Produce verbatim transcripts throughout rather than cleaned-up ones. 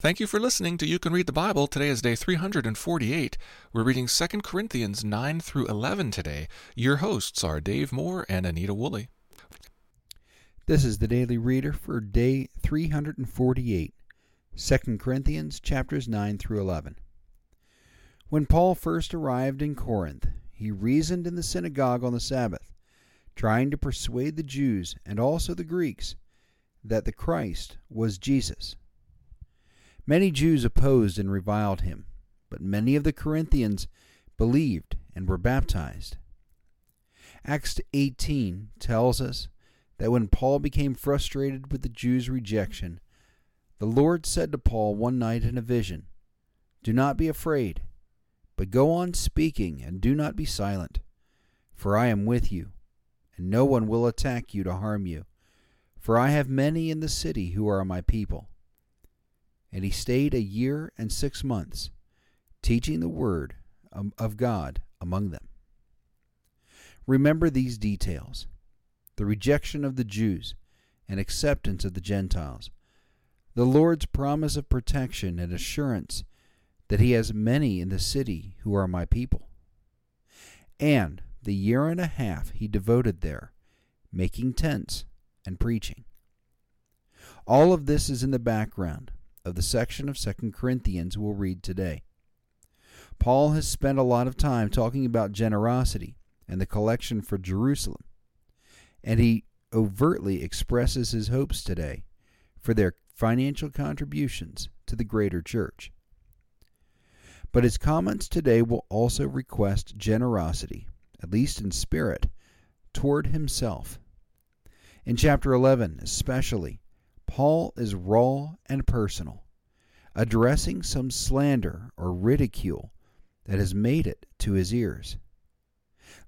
Thank you for listening to You Can Read the Bible. Today is day three hundred forty-eight. We're reading Second Corinthians nine through eleven today. Your hosts are Dave Moore and Anita Woolley. This is the Daily Reader for day three hundred forty-eight, Second Corinthians chapters nine through eleven. When Paul first arrived in Corinth, he reasoned in the synagogue on the Sabbath, trying to persuade the Jews and also the Greeks that the Christ was Jesus. Many Jews opposed and reviled him, but many of the Corinthians believed and were baptized. Acts eighteen tells us that when Paul became frustrated with the Jews' rejection, the Lord said to Paul one night in a vision, "Do not be afraid, but go on speaking and do not be silent, for I am with you, and no one will attack you to harm you, for I have many in the city who are my people." And he stayed a year and six months, teaching the word of God among them. Remember these details: the rejection of the Jews and acceptance of the Gentiles, the Lord's promise of protection and assurance that he has many in the city who are my people, and the year and a half he devoted there, making tents and preaching. All of this is in the background of the section of Second Corinthians we'll read today. Paul has spent a lot of time talking about generosity and the collection for Jerusalem, and he overtly expresses his hopes today for their financial contributions to the greater church. But his comments today will also request generosity, at least in spirit, toward himself. In chapter eleven especially, Paul is raw and personal, addressing some slander or ridicule that has made it to his ears.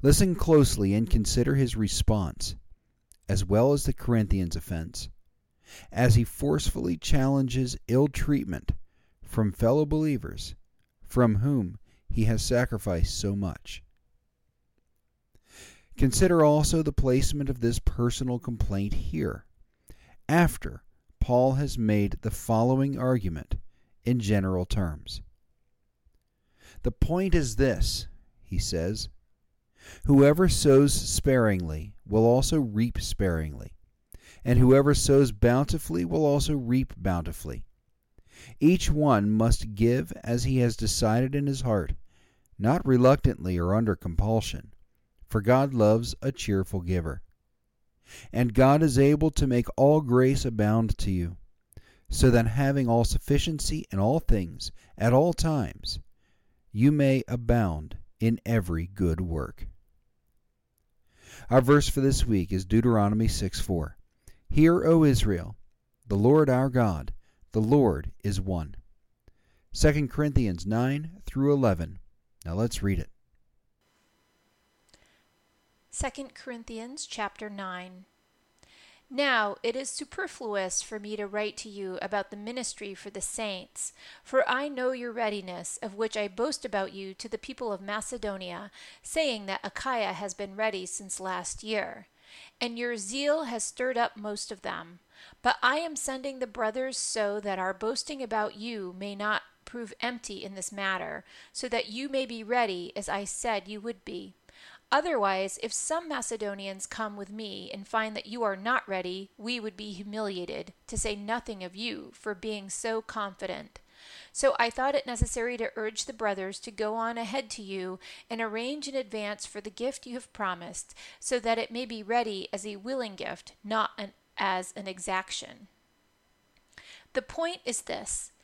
Listen closely and consider his response, as well as the Corinthians' offense, as he forcefully challenges ill treatment from fellow believers from whom he has sacrificed so much. Consider also the placement of this personal complaint here, after Paul has made the following argument in general terms. "The point is this," he says, "whoever sows sparingly will also reap sparingly, and whoever sows bountifully will also reap bountifully. Each one must give as he has decided in his heart, not reluctantly or under compulsion, for God loves a cheerful giver. And God is able to make all grace abound to you, so that having all sufficiency in all things at all times, you may abound in every good work." Our verse for this week is Deuteronomy six four. "Hear, O Israel, the Lord our God, the Lord is one." Second Corinthians nine through eleven. Now let's read it. Second Corinthians chapter nine. "Now it is superfluous for me to write to you about the ministry for the saints, for I know your readiness, of which I boast about you to the people of Macedonia, saying that Achaia has been ready since last year, and your zeal has stirred up most of them. But I am sending the brothers so that our boasting about you may not prove empty in this matter, so that you may be ready as I said you would be. Otherwise, if some Macedonians come with me and find that you are not ready, we would be humiliated, to say nothing of you, for being so confident. So I thought it necessary to urge the brothers to go on ahead to you and arrange in advance for the gift you have promised, so that it may be ready as a willing gift, not an, as an exaction. The point is this: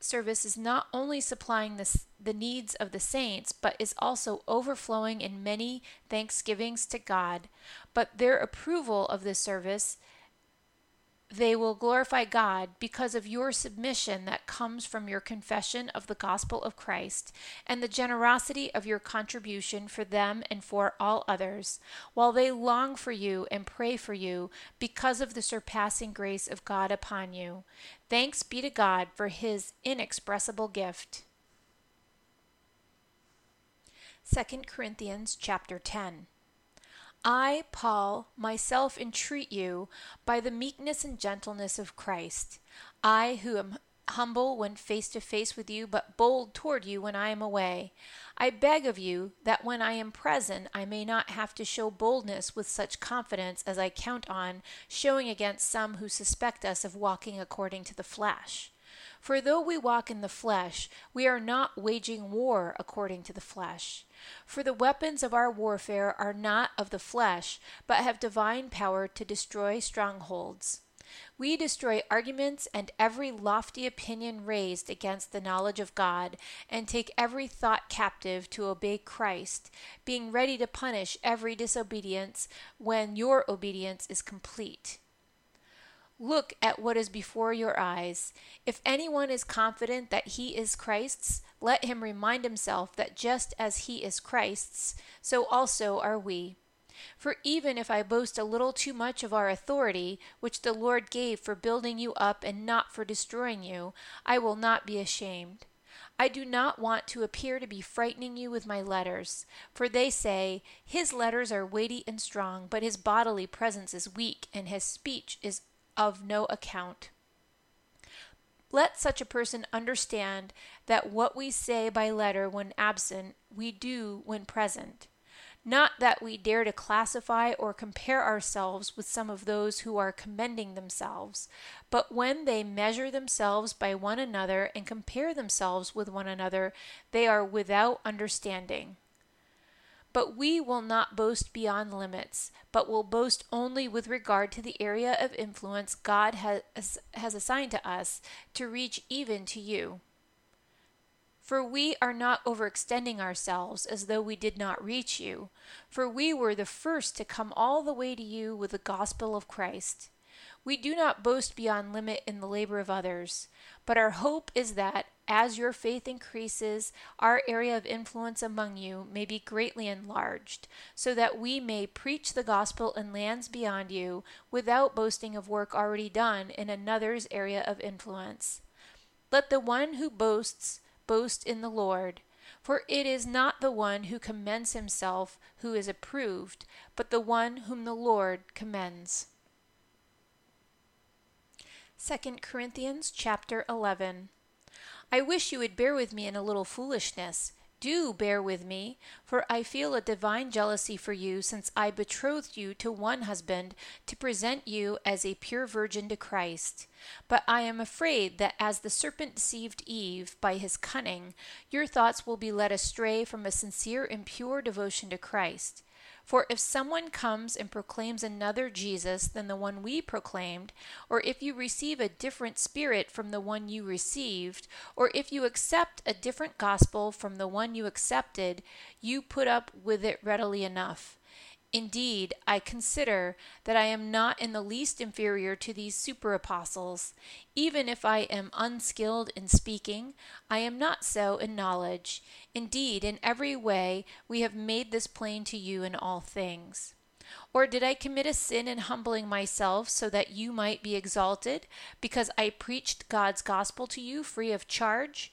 service is not only supplying the, the needs of the saints, but is also overflowing in many thanksgivings to God. But their approval of this service, they will glorify God because of your submission that comes from your confession of the gospel of Christ and the generosity of your contribution for them and for all others, while they long for you and pray for you because of the surpassing grace of God upon you. Thanks be to God for his inexpressible gift. Second Corinthians chapter ten. I, Paul, myself entreat you by the meekness and gentleness of Christ. I, who am humble when face to face with you, but bold toward you when I am away. I beg of you that when I am present, I may not have to show boldness with such confidence as I count on, showing against some who suspect us of walking according to the flesh. For though we walk in the flesh, we are not waging war according to the flesh. For the weapons of our warfare are not of the flesh, but have divine power to destroy strongholds. We destroy arguments and every lofty opinion raised against the knowledge of God, and take every thought captive to obey Christ, being ready to punish every disobedience when your obedience is complete. Look at what is before your eyes. If anyone is confident that he is Christ's, let him remind himself that just as he is Christ's, so also are we. For even if I boast a little too much of our authority, which the Lord gave for building you up and not for destroying you, I will not be ashamed. I do not want to appear to be frightening you with my letters, for they say, his letters are weighty and strong, but his bodily presence is weak, and his speech is of no account. Let such a person understand that what we say by letter when absent, we do when present. Not that we dare to classify or compare ourselves with some of those who are commending themselves, but when they measure themselves by one another and compare themselves with one another, they are without understanding. But we will not boast beyond limits, but will boast only with regard to the area of influence God has, has assigned to us to reach even to you. For we are not overextending ourselves as though we did not reach you, for we were the first to come all the way to you with the gospel of Christ. We do not boast beyond limit in the labor of others, but our hope is that, as your faith increases, our area of influence among you may be greatly enlarged, so that we may preach the gospel in lands beyond you, without boasting of work already done in another's area of influence. Let the one who boasts, boast in the Lord. For it is not the one who commends himself who is approved, but the one whom the Lord commends. Second Corinthians chapter eleven. I wish you would bear with me in a little foolishness. Do bear with me, for I feel a divine jealousy for you, since I betrothed you to one husband to present you as a pure virgin to Christ. But I am afraid that as the serpent deceived Eve by his cunning, your thoughts will be led astray from a sincere and pure devotion to Christ. For if someone comes and proclaims another Jesus than the one we proclaimed, or if you receive a different spirit from the one you received, or if you accept a different gospel from the one you accepted, you put up with it readily enough. Indeed, I consider that I am not in the least inferior to these super-apostles. Even if I am unskilled in speaking, I am not so in knowledge. Indeed, in every way we have made this plain to you in all things. Or did I commit a sin in humbling myself so that you might be exalted, because I preached God's gospel to you free of charge?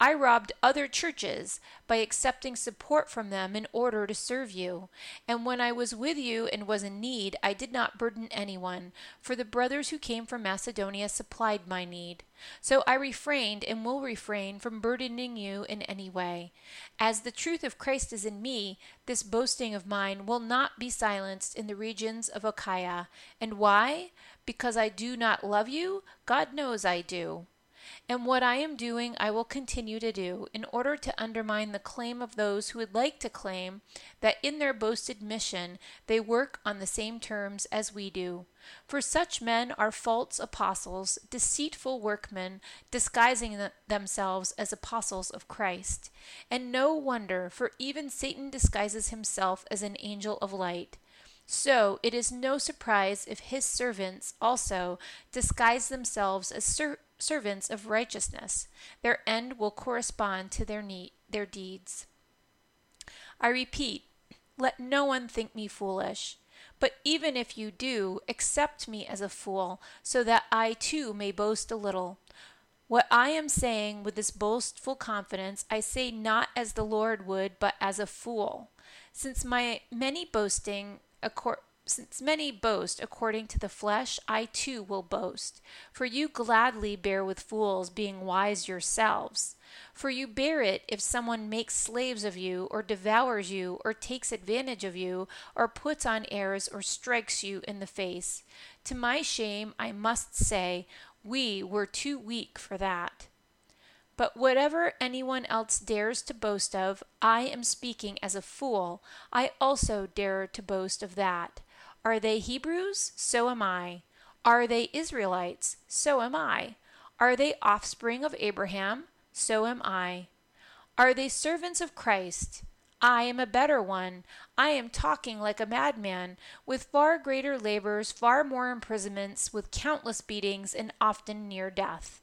I robbed other churches by accepting support from them in order to serve you. And when I was with you and was in need, I did not burden anyone, for the brothers who came from Macedonia supplied my need. So I refrained and will refrain from burdening you in any way. As the truth of Christ is in me, this boasting of mine will not be silenced in the regions of Achaia. And why? Because I do not love you? God knows I do. And what I am doing, I will continue to do, in order to undermine the claim of those who would like to claim that in their boasted mission they work on the same terms as we do. For such men are false apostles, deceitful workmen, disguising th- themselves as apostles of Christ. And no wonder, for even Satan disguises himself as an angel of light. So it is no surprise if his servants also disguise themselves as servants. servants of righteousness. Their end will correspond to their need, their deeds. I repeat, let no one think me foolish, but even if you do, accept me as a fool, so that I too may boast a little. What I am saying with this boastful confidence, I say not as the Lord would, but as a fool, since my many boasting according Since many boast according to the flesh, I too will boast. For you gladly bear with fools, being wise yourselves. For you bear it if someone makes slaves of you, or devours you, or takes advantage of you, or puts on airs, or strikes you in the face. To my shame, I must say, we were too weak for that. But whatever anyone else dares to boast of, I am speaking as a fool. I also dare to boast of that. Are they Hebrews? So am I. Are they Israelites? So am I. Are they offspring of Abraham? So am I. Are they servants of Christ? I am a better one. I am talking like a madman, with far greater labors, far more imprisonments, with countless beatings, and often near death.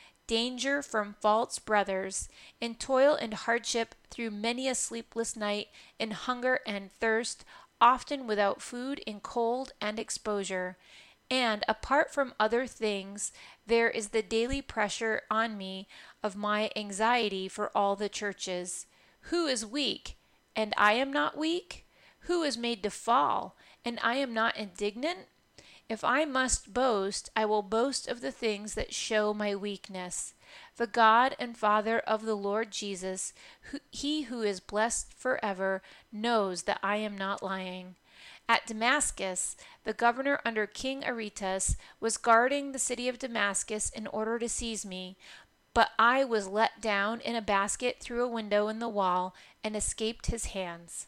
danger from false brothers, in toil and hardship, through many a sleepless night, in hunger and thirst, often without food, in cold and exposure. And apart from other things, there is the daily pressure on me of my anxiety for all the churches. Who is weak, and I am not weak? Who is made to fall, and I am not indignant? If I must boast, I will boast of the things that show my weakness. The God and Father of the Lord Jesus, who, he who is blessed forever, knows that I am not lying. At Damascus, the governor under King Aretas was guarding the city of Damascus in order to seize me, but I was let down in a basket through a window in the wall and escaped his hands.